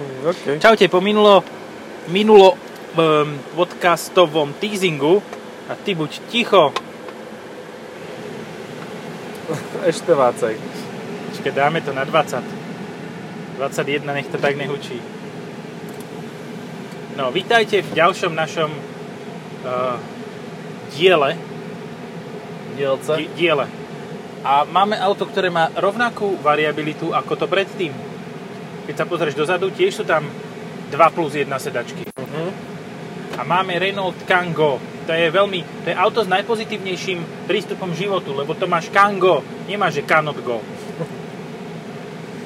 Okay. Čaute, po minulo podcastovom teasingu a ty buď ticho. Ešte vácej. Čiže dáme to na 20. 21, nech to tak nehučí. No, vítajte v ďalšom našom diele. Dielce? Diele. A máme auto, ktoré má rovnakú variabilitu ako to predtým. Keď sa pozrieš dozadu, tiež sú tam 2+1 sedačky. Uh-huh. A máme Renault Kangoo. To je auto s najpozitívnejším prístupom životu, lebo to máš Kangoo, nemáš že Cannot Go.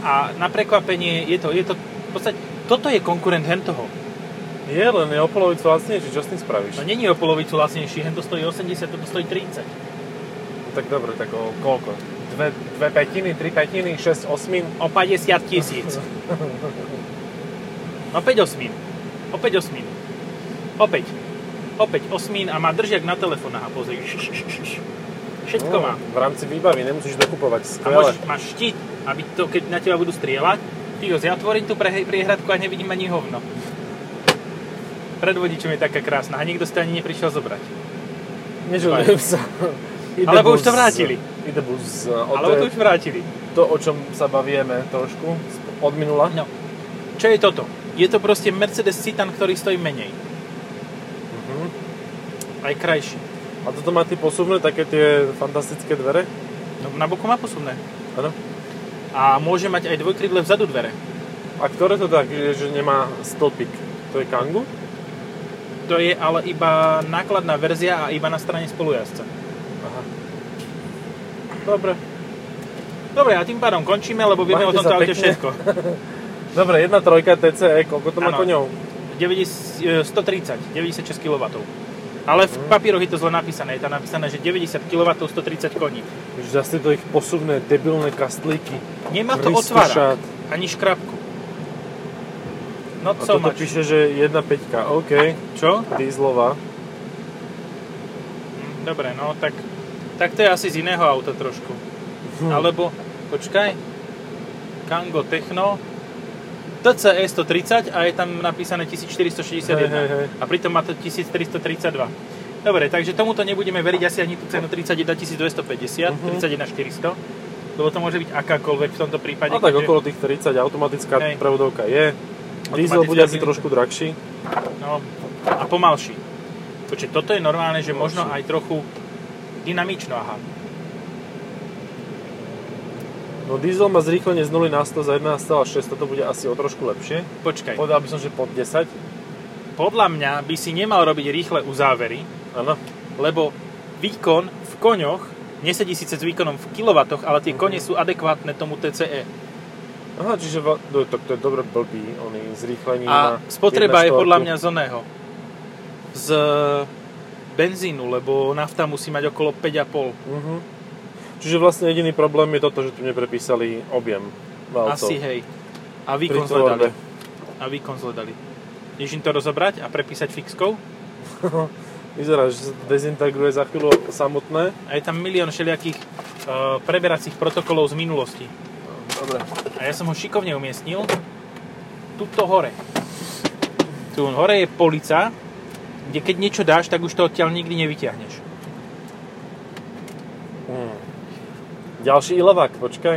A na prekvapenie je to v podstate, toto je konkurent hentoho. Je, len je o polovicu lacnejší, čo s tým spravíš? No není o polovicu lacnejší, hento stojí 80, toto stojí 30. Tak dobre, tak o koľko? 2 pätiny, 3 pätiny, 6/8? O 50 000. No 5/8. Opäť osmín a má držiak na telefónach a pozri. Všetko má. V rámci výbavy nemusíš dokupovať. Skvelé. A máš štít, aby to, keď na teba budú strieľať, ty ho zatvorím tú priehradku a nevidím ani hovno. Pred vodičom je taká krásna a nikto si to ani neprišiel zobrať. Nežudujem sa. Alebo už to vrátili. To, o čom sa bavíme trošku od minula. No. Čo je toto? Je to proste Mercedes Citan, ktorý stojí menej. Uh-huh. Aj krajší. A toto má tie posuvné, také tie fantastické dvere? No, na boku má posuvné. Áno. A môže mať aj dvojkrydlé vzadu dvere. A ktoré to tak, že nemá stĺpik? To je Kangoo? To je ale iba nákladná verzia a iba na strane spolujazdca. Aha. Dobre, a tým pádom končíme, lebo vieme o tomto aute všetko. Dobre, 1.3 TCe, koľko to má koňov? 136 kW. Ale v papíroch je to zle napísané. Je tam napísané, že 90 kW, 130 koní. Zase to ich posuvné, debilné kastlíky. Nemá to otvárak, ani škrabku. No co máš? A toto píše, že 1.5, OK. Čo? Dieselová. Dobre, no tak to je asi z iného auta trošku. Alebo, počkaj, Kangoo Techno, TCe 130 a je tam napísané 1461. A pritom má to 1332. Dobre, takže tomuto nebudeme veriť asi ani tú cenu 31 250, 31 400, lebo to môže byť akákoľvek v tomto prípade. A tak okolo tých 30, automatická prevodovka je. Diesel bude asi trošku drahší. No, a pomalší. Počkej, toto je normálne, že možno aj trochu dynamično, aha. No diesel má zrýchlenie z 0 na 100 za 11,6, toto bude asi o trošku lepšie. Počkaj. Povedal by som, že pod 10. Podľa mňa by si nemal robiť rýchle uzávery. Áno. Lebo výkon v koňoch nesedí síce s výkonom v kilowatoch, ale tie kone sú adekvátne tomu TCe. Aha, čiže to je dobre blbý, oný zrýchlenie na 1,4. A spotreba je podľa mňa z oného. Z benzínu, lebo nafta musí mať okolo 5,5. Mhm. Čiže vlastne jediný problém je toto, že tu neprepísali objem válcov. Asi, hej. A výkon zhledali. Ideš im to rozobrať a prepísať fixkou? Vyzerá, že sa to dezintegruje za chvíľu samotné. A je tam milión všelijakých preberacích protokolov z minulosti. Dobre. A ja som ho šikovne umiestnil tuto hore. Tu hore je polica, kde keď niečo dáš, tak už to odtiaľ nikdy nevyťahneš. Ďalší ilavák, počkaj.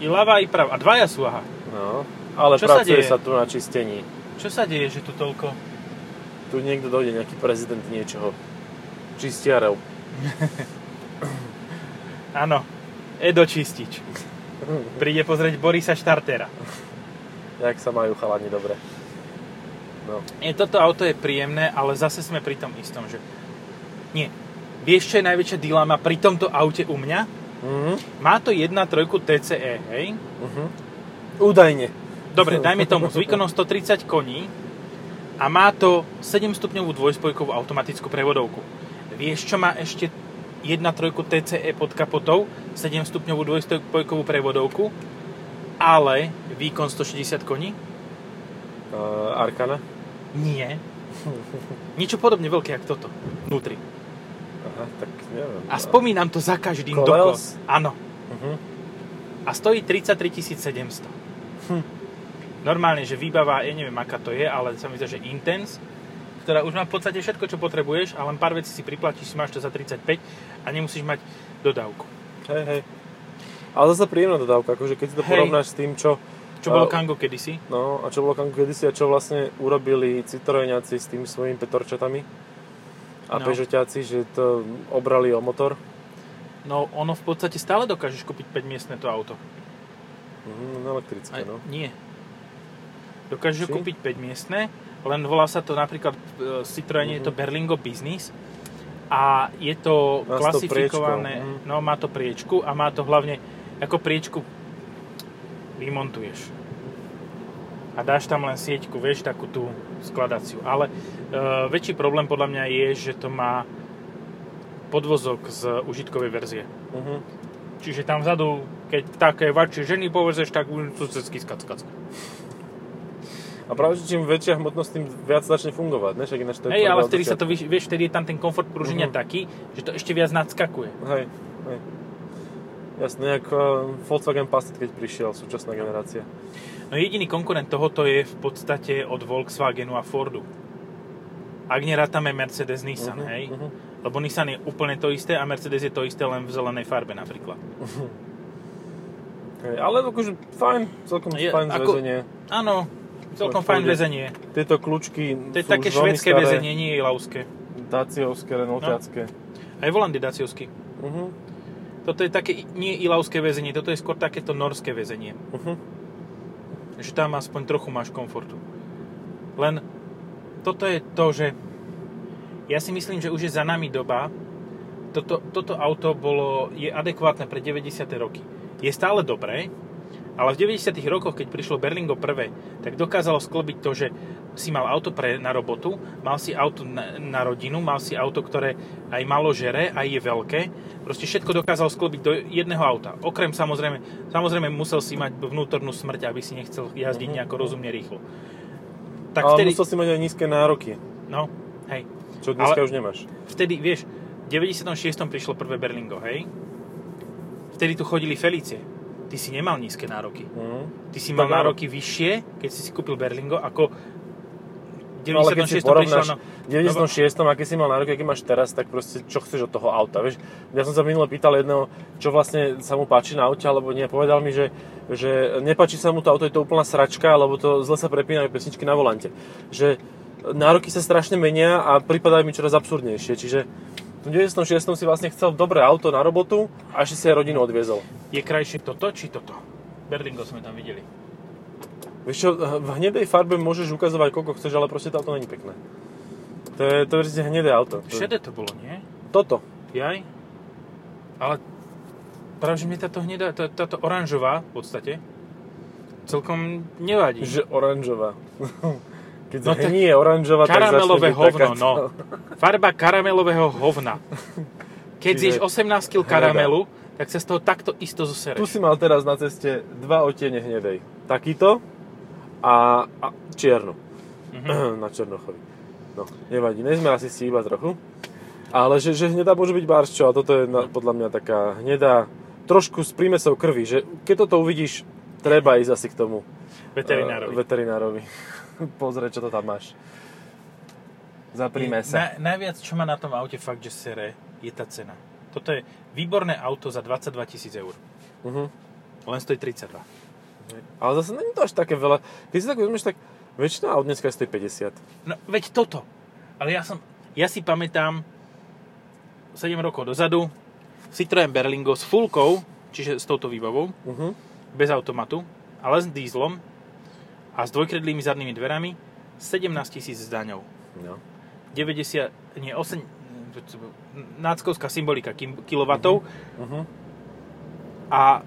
Ilava i pravá. A dvaja sú, aha. No, ale čo pracuje sa tu na čistení. Čo sa deje, že tu toľko? Tu niekto dojde, nejaký prezident niečoho. Čistiarov. Áno, Edo Čistič. Príde pozrieť Borisa Štartera. Jak sa majú chalani, dobre. No. Toto auto je príjemné, ale zase sme pri tom istom, že... Nie. Vieš, čo je najväčšia dilema pri tomto aute u mňa? Mm-hmm. Má to 1.3 TCe, hej? Mm-hmm. Údajne. Dobre, dajme tomu s výkonom 130 koní a má to 7-stupňovú dvojspojkovú automatickú prevodovku. Vieš, čo má ešte 1.3 TCe pod kapotou, 7-stupňovú dvojspojkovú prevodovku, ale výkon 160 koní? Arkana? Nie. Niečo podobne veľké, jak toto. Vnútri. Aha, tak neviem. A spomínam to za každým dokoľ. Áno. Uh-huh. A stojí 33 700. normálne, že výbava, ja neviem, aká to je, ale sa mi zdá, že Intense, ktorá už má v podstate všetko, čo potrebuješ, a len pár vecí si priplatíš, si máš to za 35 a nemusíš mať dodávku. Hej, hej. Ale zase príjemná dodávka, akože keď si to porovnáš s tým, čo bolo Kangoo kedysi. No, a čo bolo Kangoo kedysi a čo vlastne urobili Citroeniaci s tými svojimi petorčatami a Peugeotiaci, že to obrali o motor. No, ono v podstate stále dokážeš kúpiť 5-miestne to auto. Elektrické, no. Nie. Dokážeš kúpiť 5-miestne, len volá sa to napríklad Citroën, je to Berlingo Business a je to klasifikované, no má to priečku a má to hlavne, ako priečku vymontuješ a dáš tam len sieťku, vieš, takú tú skladaciu, ale väčší problém podľa mňa je, že to má podvozok z užitkovej verzie. Čiže tam vzadu, keď také vačie ženy povezeš, tak už sú cesky skack. A práve, čím väčšia hmotnosť, tým viac začne fungovať, ne? Však ináč to je... Hej, ale vtedy sa to, vieš, vtedy je tam ten komfort pruženia taký, že to ešte viac nadskakuje. Hej. Jasné, ako Volkswagen Passat, keď prišiel, súčasná generácia. No jediný konkurent tohoto je v podstate od Volkswagenu a Fordu. Ak nerátame Mercedes Nissan, hej? Lebo Nissan je úplne to isté a Mercedes je to isté, len v zelenej farbe napríklad. Hej, ale akože fajn, celkom fajn zväzenie. Áno. Celkom fajn väzenie. Tieto kľúčky to je také švédske väzenie, nie je lauské. Daciovské, renaultiacké. No. Aj volant je daciovský. Toto je také nie ilavské väzenie, toto je skôr takéto norské väzenie. Že tam aspoň trochu máš komfortu. Len toto je to, že ja si myslím, že už je za nami doba. Toto auto je adekvátne pre 90. roky. Je stále dobré, ale v 90. rokoch, keď prišlo Berlingo prvé, tak dokázalo sklobiť to, že si mal auto na robotu, mal si auto na rodinu, mal si auto, ktoré aj malo žere, aj je veľké. Proste všetko dokázalo sklobiť do jedného auta. Okrem samozrejme musel si mať vnútornú smrť, aby si nechcel jazdiť nejako rozumne rýchlo. Tak ale vtedy... musel si mať aj nízke nároky. No, hej. Čo dneska ale už nemáš. Vtedy, vieš, v 96. prišlo prvé Berlingo, hej? Vtedy tu chodili Felicie. Ty si nemal nízke nároky. Ty si mal nároky vyššie, keď si kúpil Berlingo, ako v 96. prišlo. V 96. aké si mal nároky, aký máš teraz, tak proste čo chceš od toho auta, vieš? Ja som sa minule pýtal jedného, čo vlastne sa mu páči na aute, alebo nie. Povedal mi, že nepáči sa mu to auto, je to úplná sračka, lebo to zle sa prepínajú pesničky na volante. Že nároky sa strašne menia a pripadajú mi čoraz absurdnejšie, čiže v 96. si vlastne chcel dobré auto na robotu a ešte si aj rodinu odviezol. Je krajšie toto, či toto? Berlingo sme tam videli. Vieš čo, v hnedej farbe môžeš ukazovať, koľko chceš, ale proste to auto není pekné. To je vlastne hnedé auto. Šedé to bolo, nie? Toto. Jaj? Ale práve, že mne táto hnedá, táto oranžová v podstate celkom nevadí. Že oranžová. Keď no hnie oranžová, tak začne byť hovno, taká... No. Farba karamelového hovna. Keď zješ 18 kg karamelu, tak sa z toho takto isto zosereš. Tu si mal teraz na ceste dva odtiene hnedej. Takýto a čiernu. Na černochovi. No, nevadí, nezme asi si iba trochu. Ale že hnedá môže byť barščo, a toto je podľa mňa taká hnedá, trošku s prímesou krvi, že keď toto uvidíš, treba ísť asi k tomu veterinárovi. Pozrieť, čo to tam máš. Zapríme sa. Najviac, čo má na tom aute fakt, že sere, je tá cena. Toto je výborné auto za 22 000 eur. Len stojí 32. Ale zase není to až také veľa. Ty si tak vezmeš, tak väčšina aut dneska stojí 50. No, veď toto. Ale ja si pamätám 7 rokov dozadu Citroën Berlingo s fullkou, čiže s touto výbavou, bez automatu, ale s dízlom, a s dvojkredlými zadnými dverami 17 000 s daňou. No. 8 náckovská symbolika kilovatov. A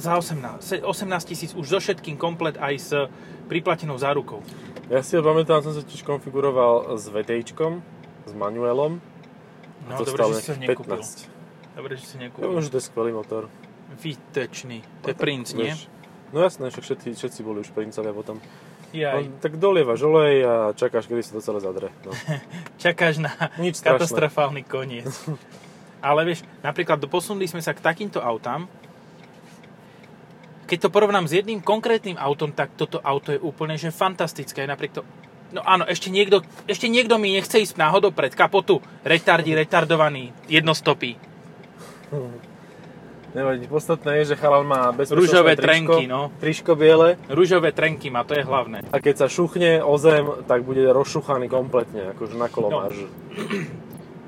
za 18 000 už so všetkým komplet aj s priplatenou zárukou. Ja si ho pamätám, som sa tiež konfiguroval s VTIčkom, s manuelom. No, dobre, že si ho nekúpil. Ja viem, že to je skvelý motor. Výtečný. To je princ, nie? No jasné, všetci boli už princové potom. Tak dolievaš olej a čakáš, kedy si to celé zadre. No. Čakáš na katastrofálny koniec. Ale vieš, napríklad posunuli sme sa k takýmto autám, Keď to porovnám s jedným konkrétnym autom, tak toto auto je úplne že fantastické. Napriek to... No áno, ešte niekto mi nechce ísť náhodou pred kapotu. Retardovaný, jednostopý. Nevadí, podstatné je, že chalan má bezpečnostné tričko biele. Rúžové trenky má, to je hlavné. A keď sa šuchne o zem, tak bude rozšuchaný kompletne, akože na kolomáž. No.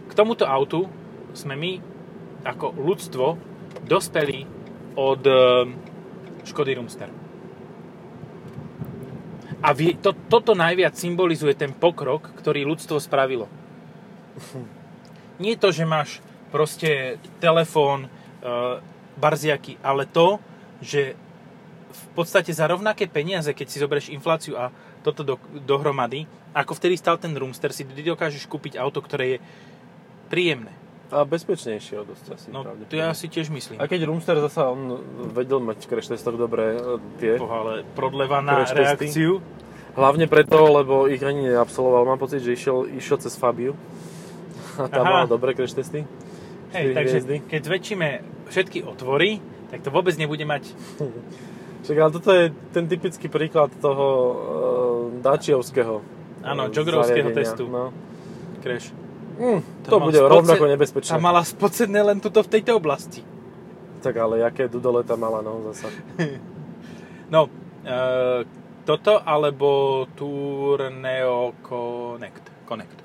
K tomuto autu sme my, ako ľudstvo, dospeli od Škody Roomster. A toto najviac symbolizuje ten pokrok, ktorý ľudstvo spravilo. Nie to, že máš proste telefón, barziaky, ale to, že v podstate za rovnaké peniaze, keď si zoberieš infláciu a toto dohromady, ako vtedy stal ten Roomster, si dokážeš kúpiť auto, ktoré je príjemné. A bezpečnejšie o dosť asi. No, to ja si tiež myslím. A keď Roomster zasa, on vedel mať crash testoch dobré tie... Ale prodleva na reakciu. Hlavne preto, lebo ich ani neabsoloval. Mám pocit, že išiel cez Fabiu. A tam mal dobré crash testy. Hej, takže hviezdy. Keď zväčšíme všetky otvory, tak to vôbec nebude mať. Však, ale toto je ten typický príklad toho dačiovského. Áno, joggerovského testu. No. Crash. To bude rovnako nebezpečné. Tá mala spodsedné len tuto v tejto oblasti. Tak ale jaké dudole tá mala, no zasa. No, toto alebo Tourneo Connect.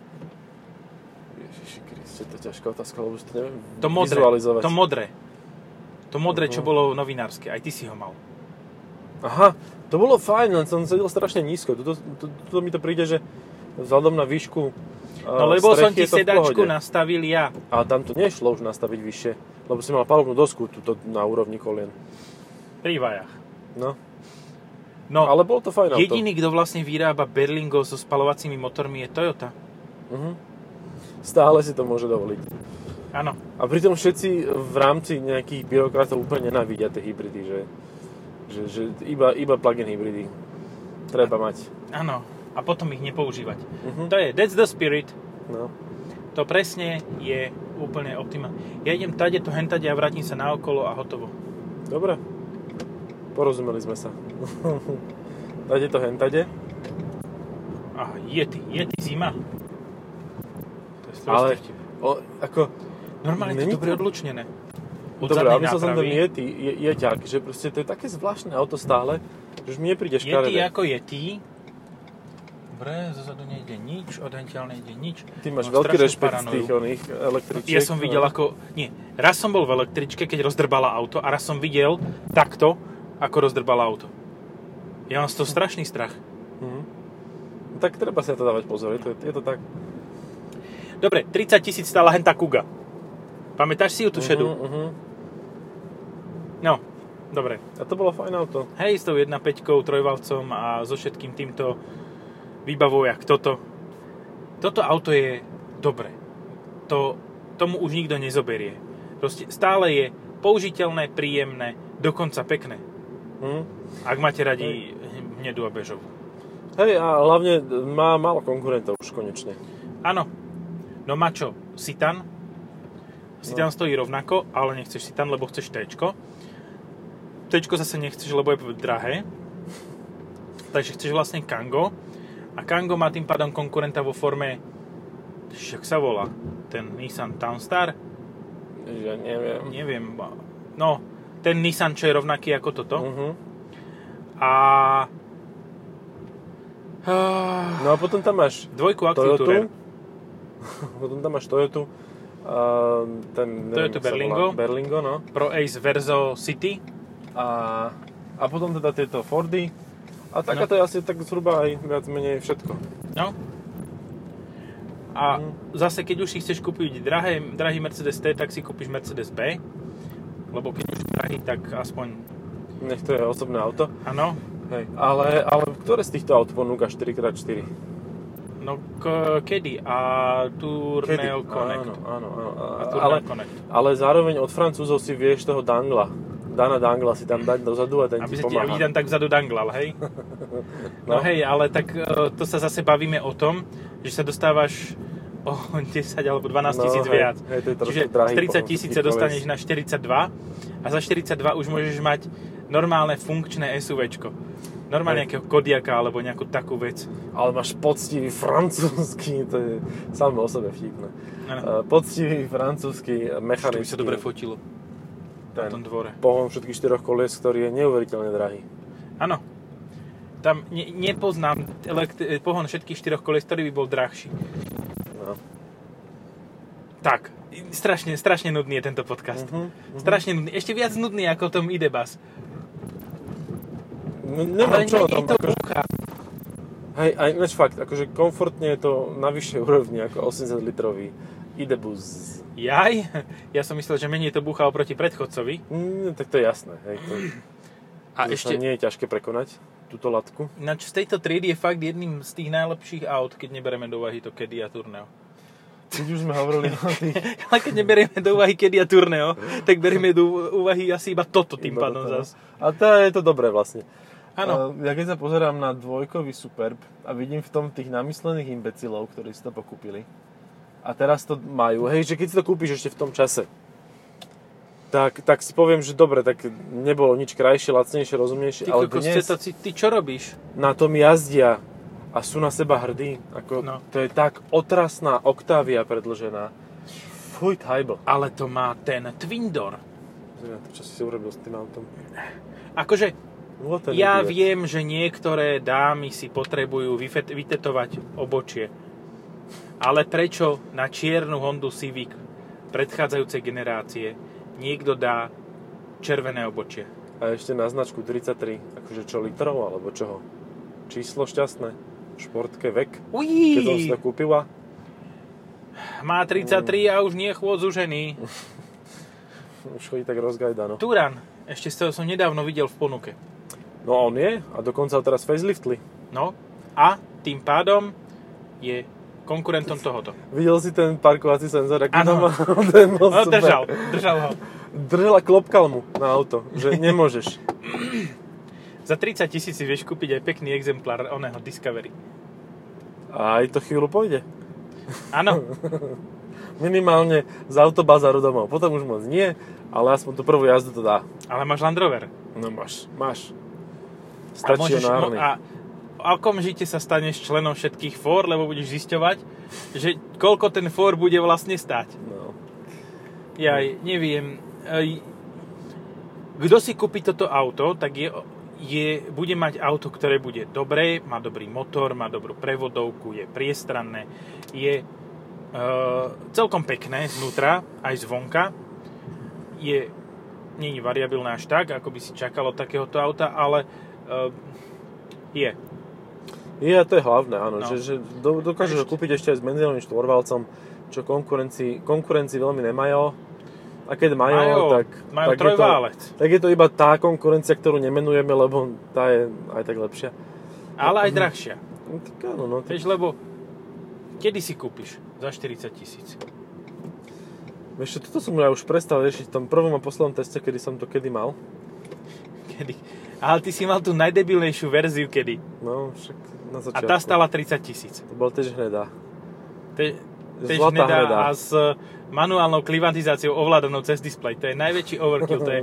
Ježiši Kriste, to ťažká otázka, lebo už to neviem vizualizovať. To modré, čo bolo novinárske, aj ty si ho mal. Aha, to bolo fajn, len som sedel strašne nízko. Tuto mi to príde, že vzhľadom na výšku... No lebo som ti sedačku nastavil ja. A tam to nešlo už nastaviť vyššie, lebo si mal palubnú dosku tuto na úrovni kolien. Pri vajach. No, ale bolo to fajn auto. Jediný, kto vlastne vyrába Berlingo so spalovacími motormi je Toyota. Stále si to môže dovoliť. Áno. A pritom všetci v rámci nejakých byrokratov úplne nenávidia tie hybridy, že iba plug-in hybridy treba mať. Áno. A potom ich nepoužívať. To je, that's the spirit. No. To presne je úplne optimálne. Ja idem tadeto, hentadia a vrátim sa naokolo a hotovo. Dobre. Porozumeli sme sa. Tadeto, hentade. Aha, je ty zima. To je ale, ako... Normálne to dobre odlučnené. Od dobre, ale myslel som tam jeťák, že proste to je také zvláštne auto stále, že už mi nepríde škaredé. Yeti ako Yeti. Dobre, zozadu nejde nič, odhentiaľ nejde nič. Ty máš veľký rešpekt z tých oných električiek. Ja som videl ako... Nie, raz som bol v električke, keď rozdrbala auto a raz som videl takto, ako rozdrbala auto. Ja mám z toho strašný strach. No, tak treba si na to dávať pozor, je to tak. Dobre, 30 000 stála hentá Kuga. Pamätáš si ju tú šedu? No, dobre. A to bolo fajn auto. Hej, s tou 1.5-kou, trojvalcom a so všetkým týmto... výbavou, jak toto. Toto auto je dobré. Tomu už nikto nezoberie. Proste stále je použiteľné, príjemné, dokonca pekné. Ak máte radi hnedú a bežovú. Hej, a hlavne má málo konkurentov už konečne. Áno. No má čo? Citan. Citan stojí rovnako, ale nechceš Citan, lebo chceš T-čko. T-čko zase nechceš, lebo je drahé. Takže chceš vlastne Kangoo. A Kangoo má tým pádom konkurenta vo forme, jak sa volá, ten Nissan Townstar? Ja neviem. No, ten Nissan, čo je rovnaký ako toto. A... No a potom tam máš dvojku Toyotu. Potom tam máš Toyotu. Toyota Berlingo, no. Pro Ace Verso City. A potom teda tieto Fordy. A taká to je asi tak zhruba aj viac menej všetko. No. A zase, keď už si chceš kúpiť drahý Mercedes T, tak si kúpiš Mercedes B. Lebo keď už drahý, tak aspoň... Nech to je osobné auto. Áno. Ale ktoré z týchto aut ponúka 4x4? No, Caddy a Tourneo Connect. Áno, Tourneo Connect. Ale zároveň od Francúzov si vieš toho Dana Dangla si tam dať dozadu a ten ti pomáha. Aby si tam tak vzadu danglal, hej? No hej, ale tak to sa zase bavíme o tom, že sa dostávaš o 10 alebo 12 000 viac. Hej, to je trošku drahý. Čiže z 30 000 dostaneš na 42 a za 42 už môžeš mať normálne funkčné SUVčko. Normálne nejakého Kodiaka alebo nejakú takú vec. Ale máš poctivý francúzsky, to je samé o sebe vtipné. Poctivý francúzsky mechanický. To by sa dobre fotilo na tom dvore. Pohon všetkých štyroch kolies, ktorý je neuveriteľne drahý. Áno. Tam nepoznám pohon všetkých štyroch kolies, ktorý by bol drahší. No. Tak. Strašne nudný je tento podcast. Strašne nudný. Ešte viac nudný ako tom Idebas. Nemám ale čo o tom. Hej, aj než fakt, akože komfortne je to na vyššej úrovni ako 80 litrový Idebus. Jaj? Ja som myslel, že menej to búcha oproti predchodcovi. Tak to je jasné. Hej, to a ešte nie je ťažké prekonať túto latku. Ináč z tejto triedy je fakt jedným z tých najlepších aut, keď nebereme do úvahy to Caddy a Tourneo. Keď už sme hovorili o tých... Ale keď neberieme do úvahy Caddy a Tourneo, tak berieme do úvahy asi iba toto tým pádom zás. A to je to dobré vlastne. Áno. Ja keď sa pozerám na dvojkový Superb a vidím v tom tých namyslených imbecilov, ktorí si to pokúpili a teraz to majú, hej, že keď si to kúpiš ešte v tom čase, tak si poviem, že dobre, tak nebolo nič krajšie, lacnejšie, rozumnejšie, ale dnes... Ty čo robíš? Na tom jazdia a sú na seba hrdí. To je tak otrasná Octavia predĺžená. Fuj, tajbo. Ale to má ten Twindor. Čo si urobil s tým autom? Akože... Ja viem, že niektoré dámy si potrebujú vytetovať obočie. Ale prečo na čiernu Hondu Civic predchádzajúcej generácie niekto dá červené obočie? A ešte na značku 33, akože čo litrov alebo čoho? Číslo šťastné, športke, vek, keď som si to kúpila. Má 33 a už nie chôdzu ženy. Už chodí tak rozgajdano. Turan, ešte z toho som nedávno videl v ponuke. No on je a dokonca teraz faceliftli. No a tým pádom je konkurentom tohoto. Videl si ten parkovací senzor? Áno, držal ho. Držal a klopkal mu na auto, že nemôžeš. Za 30 000 si vieš kúpiť aj pekný exemplár oného Discovery. A aj to chvíľu pôjde. Áno. Minimálne z autobazaru domov. Potom už moc nie, ale aspoň tú prvú jazdu to dá. Ale máš Land Rover. No máš. Stačionárny. A okamžite sa staneš členom všetkých Ford, lebo budeš zisťovať, že koľko ten Ford bude vlastne stáť. No. Ja neviem. Kto si kúpi toto auto, tak bude mať auto, ktoré bude dobré, má dobrý motor, má dobrú prevodovku, je priestranné, je celkom pekné znútra, aj zvonka. Nie je variabilné až tak, ako by si čakalo takéhoto auta, ale... a to je hlavné, áno, no. Že dokážeš ho kúpiť ešte aj s benzínovým štvorvalcom, čo konkurencii veľmi nemajú, a keď majú, tak trojválec. Tak je to iba tá konkurencia, ktorú nemenujeme, lebo tá je aj tak lepšia. Ale aj drahšia. No, tak áno, no. Tak... Vieš, lebo kedy si kúpiš za 40 000? Vieš, toto som ja už prestal riešiť v tom prvom a poslednom teste, kedy som to kedy mal. Kedy... Ale ty si mal tú najdebilnejšiu verziu Caddy. No, však na začiatku. A tá stala 30 000. To bola tiež hnedá. Tež hnedá a s manuálnou klimatizáciou ovládanou cez displej. To je najväčší overkill, to je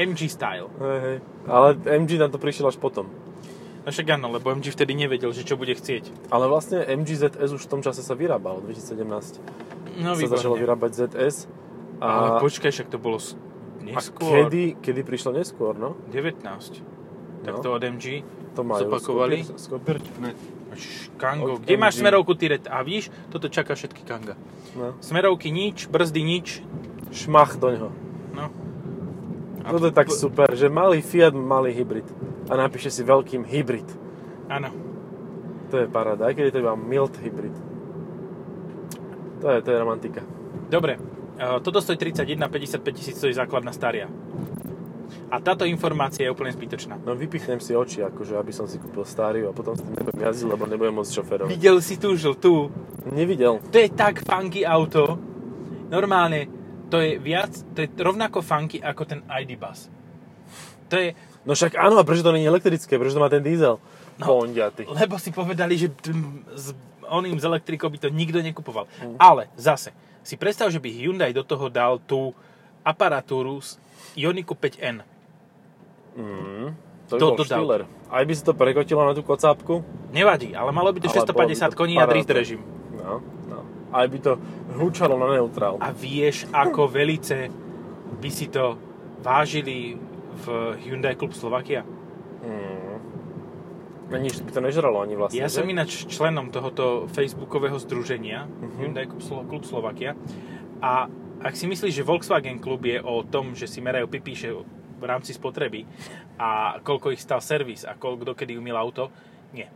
MG style. Hej. Ale MG na to prišiel až potom. No však áno, lebo MG vtedy nevedel, že čo bude chcieť. Ale vlastne MG ZS už v tom čase sa vyrábal, 2017. No výborné. Sa začalo vyrábať ZS. Ale počkaj, však to bolo neskôr. A kedy prišlo neskôr, no? 19. Tak to od MG to zopakovali. Skopírčme. Kangoo. Kde máš smerovku, ty red? A vidíš, toto čaká všetky Kanga. No. Smerovky nič, brzdy nič. Šmach do ňoho. No. A toto je tak super, že malý Fiat, malý hybrid. A napíše si veľkým hybrid. Áno. To je paráda, aj keď je to iba mild hybrid. To je romantika. Dobre, toto stojí 31,55 to je základná staria. A táto informácia je úplne zbytočná. No vypichnem si oči, akože, aby som si kúpil starý a potom si nebudem jazdiť, lebo nebudem môcť šoferovať. Videl si tú žltú? Nevidel. To je tak funky auto. Normálne, to je rovnako funky ako ten ID Buzz. To je... No však áno, a prečo to nie je elektrické? Prečo to má ten diesel? No, Bondiaty. Lebo si povedali, že oným z elektrikou by to nikto nekupoval. Ale zase, si predstav, že by Hyundai do toho dal tú aparatúru z Ioniqu 5N. To by štýler. Aj by si to prekotilo na tú kocápku? Nevadí, ale malo by to 650 koní a drift režim. No. Aj by to húčalo na neutrál. A vieš, ako velice by si to vážili v Hyundai Club Slovakia? Nič by to nežralo ani vlastne. Ja som ináč členom tohoto facebookového združenia Hyundai Club Slovakia a ak si myslíš, že Volkswagen Club je o tom, že si merajú pipíše v rámci spotreby a koľko ich stál servis a koľko dokedy umýl auto, nie.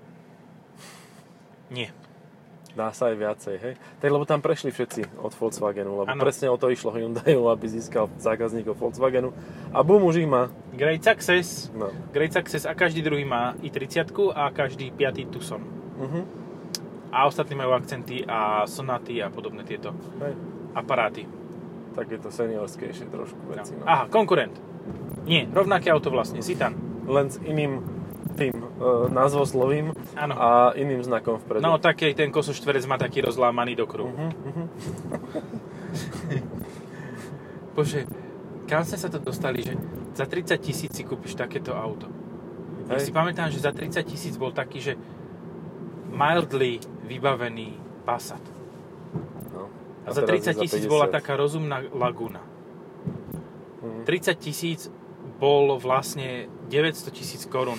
Dá sa aj viacej, hej? Tak lebo tam prešli všetci od Volkswagenu, lebo presne o to išlo Hyundaiu, aby získal zákazníkov Volkswagenu a bum, už ich má. Great success. No. Great success a každý druhý má i30 a každý piatý Tucson. A ostatní majú akcenty a sonaty a podobné tieto aparáty. Tak je to seniorskejšie trošku veci. No. Aha, konkurent. Nie, rovnaké auto vlastne, Citan. Len s iným tým názvoslovím a iným znakom vpredu. No taký ten kosoštverec má taký rozlámaný do kruhu. Bože, kam sme sa to dostali, že za 30 000 si kúpiš takéto auto? Ja si pamätám, že za 30 000 bol taký, že mildly vybavený Passat. No, a za 30 000 bola taká rozumná Laguna. 30 000 bolo vlastne 900 000 korún.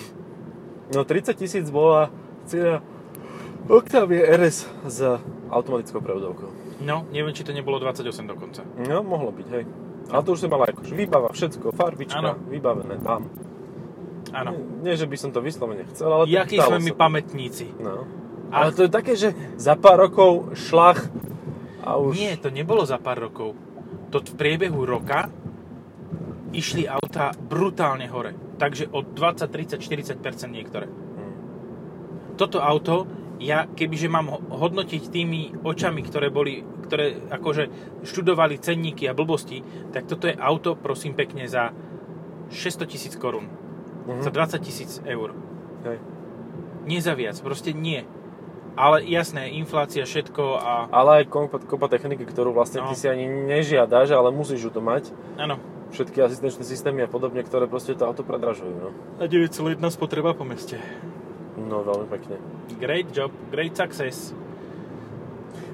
No 30 000 bola cena Octavia RS s automatickou prevodovkou. No, neviem, či to nebolo 28 dokonca. No, mohlo byť, hej. No. Ale to už som mal akože výbava, všetko, farbička, vybavené tam. Áno. Nie, že by som to vyslovene chcel, ale jakí sme my pamätníci. No. Ale to je také, že za pár rokov šlach a už... Nie, to nebolo za pár rokov. To v priebehu roka išli autá brutálne hore. Takže od 20, 30, 40% niektoré. Toto auto, ja kebyže mám hodnotiť tými očami, ktoré akože študovali cenníky a blbosti, tak toto je auto, prosím pekne, za 600 000 korún. Za 20 000 eur. Hej. Nie za viac, proste nie. Ale jasné, inflácia, všetko a... Ale aj kopa techniky, ktorú vlastne ty si ani nežiadaš, ale musíš ju to mať. Áno. Všetky asistenčné systémy a podobne, ktoré proste to auto predražujú. No. A 9,1 spotreba po meste. No, veľmi pekne. Great job, great success.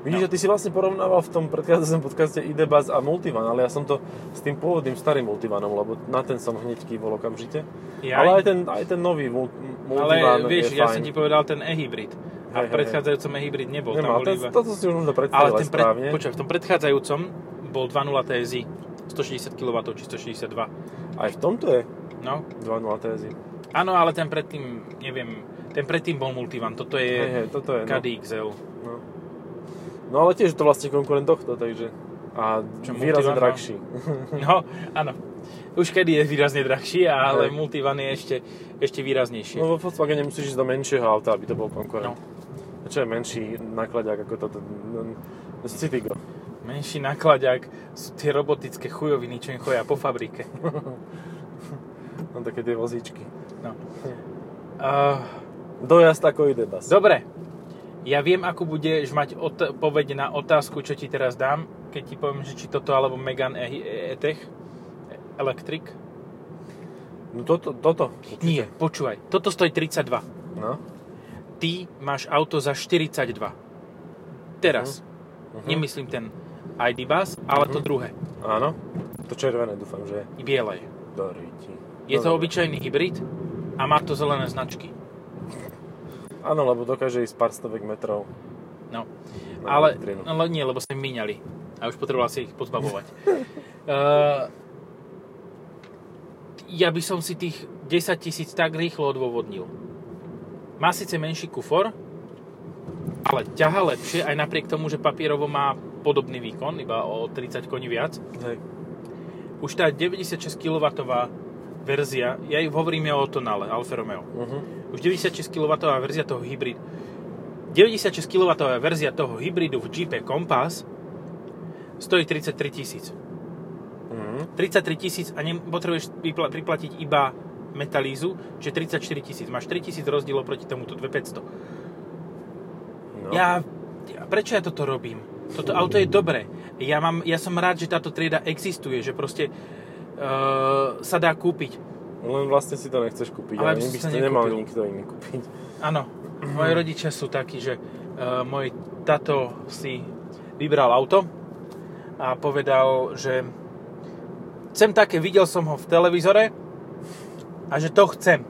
Vidíš, že ty si vlastne porovnával v tom predchádzajúcom podcaste ID.Buzz a Multivan, ale ja som to s tým pôvodným starým Multivanom, lebo na ten som hneď kývol okamžite. Ale aj ten nový Multivan je fajn. Ale vieš, ja som ti povedal ten e-hybrid. A v predchádzajúcom e-hybrid nebol. Nemal, tam bol toto si už možno predstavila správne. Počkaj, v tom predchádzajúcom bol 2.0 TCe. 160 kW, či 162. Aj v tomto je? No. 2.0 TSI. Áno, ale ten predtým, neviem, ten predtým bol Multivan, toto je, toto je Caddy XL. No ale tiež je to vlastne konkurent tohto, takže... A výrazne drahší. No, áno. Už Caddy je výrazne drahší, ale Multivan je ešte výraznejší. No vo Volkswagene musíš ísť do menšieho auta, aby to bol konkurent. No. A čo je menší nákladák ako toto? Citigo. Menší nákladák sú tie robotické chujoviny, čo im chodia po fabrike. Mám také tie vozíčky. No. Dojazd ako ID.Buzz. Dobre. Ja viem, ako budeš mať odpoveď na otázku, čo ti teraz dám, keď ti poviem, že či toto alebo Megane E-Tech Electric. No toto. Určite. Nie, počúvaj. Toto stojí 32. No. Ty máš auto za 42. Teraz. Nemyslím ten ID.Buzz, ale to druhé. Áno, to červené dúfam, že je. Biele je. Je to obyčajný hybrid a má to zelené značky. Áno, lebo dokáže ísť pár stovek metrov. No, ale nie, lebo sa míňali a už potreboval si ich pozbavovať. Ja by som si tých 10 000 tak rýchlo odôvodnil. Má síce menší kufor, ale ťaha lepšie, aj napriek tomu, že papierovo má podobný výkon, iba o 30 koní viac. Hej. Už tá 96 kW verzia, ja ich hovoríme o Tonale, Alfa Romeo. Už 96 kW verzia toho hybridu. 96 kW verzia toho hybridu v Jeepe Compass stojí 33 000. 33 000 a potrebuješ priplatiť iba metalízu, čiže 34 000. Máš 3 000 rozdielov proti tomuto 2500. No. Prečo ja toto robím? Toto auto je dobré. Ja som rád, že táto trieda existuje, že proste sa dá kúpiť. Len vlastne si to nechceš kúpiť, ale by si to nemal nikto iný kúpiť. Áno, moji rodičia sú takí, že môj tato si vybral auto a povedal, že chcem také, videl som ho v televízore a že to chcem.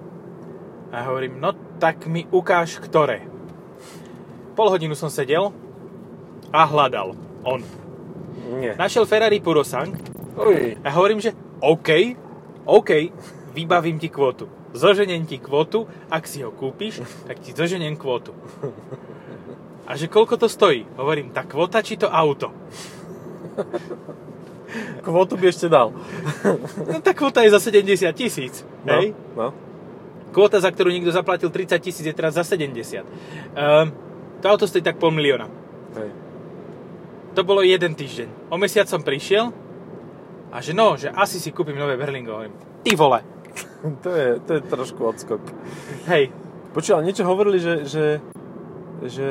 A hovorím, no tak mi ukáž, ktoré. Pol hodinu som sedel a hľadal. On. Nie. Našiel Ferrari Purosang. Uj. A hovorím, že OK, vybavím ti kvotu. Zoženiem ti kvotu, ak si ho kúpiš, tak ti zoženiem kvotu. A že koľko to stojí? Hovorím, tá kvota či to auto? Kvotu by ešte dal. No tá kvota je za 70 000. No, hej? No. Kvota, za ktorú niekto zaplatil 30 000, je teraz za 70. To auto stojí tak 500 000. Hej. To bolo jeden týždeň. O mesiac som prišiel a že no, že asi si kúpim nové Berlingo. Ty vole! To je trošku odskok. Hej. Počúval, niečo hovorili, že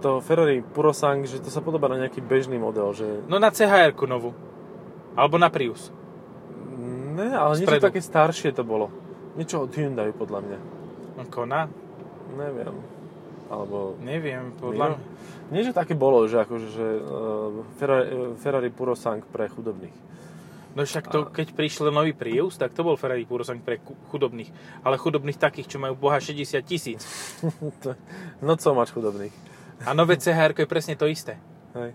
to Ferrari Purosang, že to sa podobá na nejaký bežný model, že... No na CHR-ku novú. Alebo na Prius. Ne, ale niečo také staršie to bolo. Niečo od Hyundai, podľa mňa. Kona? Neviem. Alebo... Neviem, podľa mňa. Niečo také bolo, že akože Ferrari Purosang pre chudobných. No však to, keď prišiel nový Prius, tak to bol Ferrari Purosang pre chudobných. Ale chudobných takých, čo majú boha 60 000. No co máš chudobných? A nové CHR-ko je presne to isté. Hej.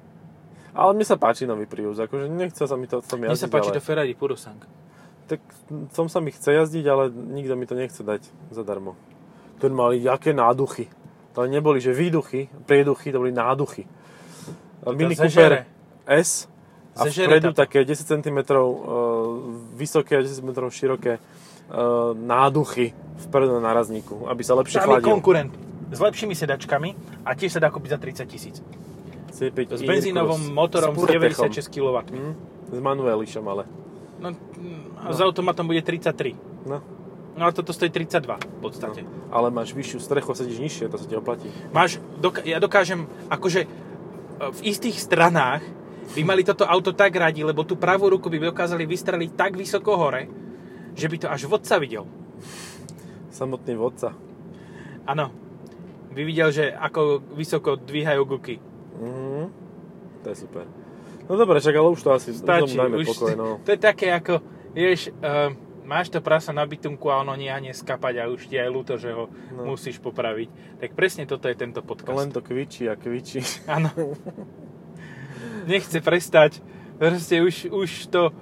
Ale mne sa páči nový Prius, akože nechce sa mi to jazdiť. Mne sa páči to Ferrari Purosang. Tak som sa mi chce jazdiť, ale nikto mi to nechce dať zadarmo. Ten mali jaké náduchy. To neboli, že výduchy, prieduchy, to boli náduchy. Mini Cooper S... A vpredu také 10 cm vysoké a 10 cm široké náduchy vpredu na nárazníku, aby sa lepšie chladil. Tam je konkurent s lepšími sedačkami a tiež sa dá kúpiť za 30 000. C5 s benzínovom motorom s 96 kW. S manuelišom ale. No, a no. S automatom bude 33. No. No ale toto stojí 32 v podstate. No. Ale máš vyššiu strechu, sedíš nižšie, to sa ti oplatí. Máš, ja dokážem, akože v istých stranách by mali toto auto tak radi, lebo tú pravú ruku by dokázali vystreliť tak vysoko hore, že by to až vodca videl. Samotný vodca. Áno. By videl, že ako vysoko dvíhajú guky. Mm-hmm. To je super. No dobre, však, ale už to asi stačí, dajme pokoj. No. To je také ako, vieš, máš to prasa na bytunku a ono nehane skapať a už ti aj ľúto, že ho musíš popraviť. Tak presne toto je tento podcast. Len to kvičí a kvičí. Áno. Nechce prestať. Proste už to...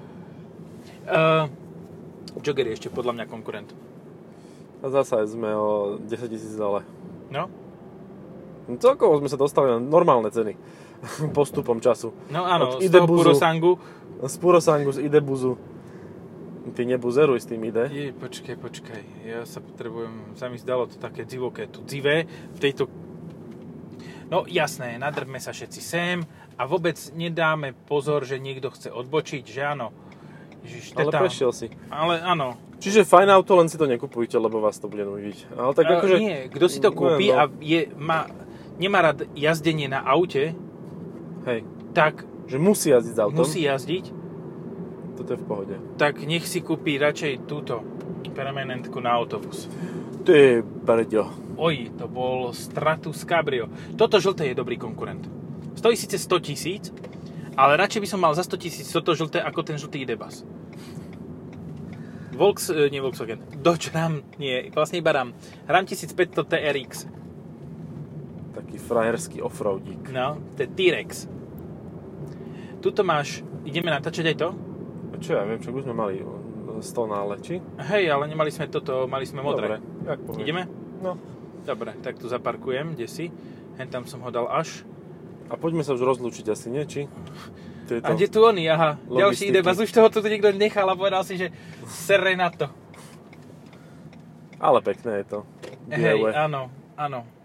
Jogger je ešte podľa mňa konkurent. A zasa sme o 10 000 dále. No? No celkovo sme sa dostali na normálne ceny. Postupom času. No áno, od z Idebuzu, Purosangu. Z Purosangu, z Idebuzu. Ty nebuzeruj s tým ide. Jej, počkaj. Ja sa potrebujem... Sa mi zdalo to také divoké, tu dzivé. V tejto... No jasné, nadrbme sa všetci sem. A vôbec nedáme pozor, že niekto chce odbočiť, že áno. Ježiš, ale prešiel si. Ale áno. Čiže fajn auto, len si to nekupujte, lebo vás to bude nudiť. Ale tak akože... Nie, kto si to kúpi a nemá rád jazdenie na aute, hej, tak... Že musí jazdiť s autom. Musí jazdiť. Toto je v pohode. Tak nech si kúpi radšej túto permanentku na autobus. To je brďo. Oj, to bol Stratus Cabrio. Toto žlté je dobrý konkurent. Stojí síce 100 000, ale radšej by som mal za 100 000 toto žlté, ako ten žltý idebas. Volkswagen. Dodge Ram, nie, vlastne iba Ram. Ram 1500 TRX. Taký frajerský offroadík. No, to je T-Rex. Tuto máš, ideme natáčať aj to? Čo ja viem, čo už sme mali z Tonale, či? Hej, ale nemali sme toto, mali sme modré. Dobre, jak poviem. Ideme? No. Dobre, tak tu zaparkujem, kde si. Hen tam som ho dal až. A poďme sa už rozlúčiť asi, nie? Či? A kde tu oni? Aha, logistiky. Ďalší idebas. Už toho tu niekto nechal a povedal si, že sere na to. Ale pekné je to. Hej, áno.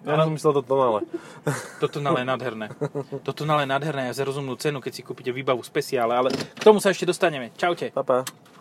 Ja som myslel to Tonale. To Tonale je nádherné. To Tonale je nádherné a za rozumnú cenu, keď si kúpite výbavu speciále. Ale k tomu sa ešte dostaneme. Čaute. Pa, pa.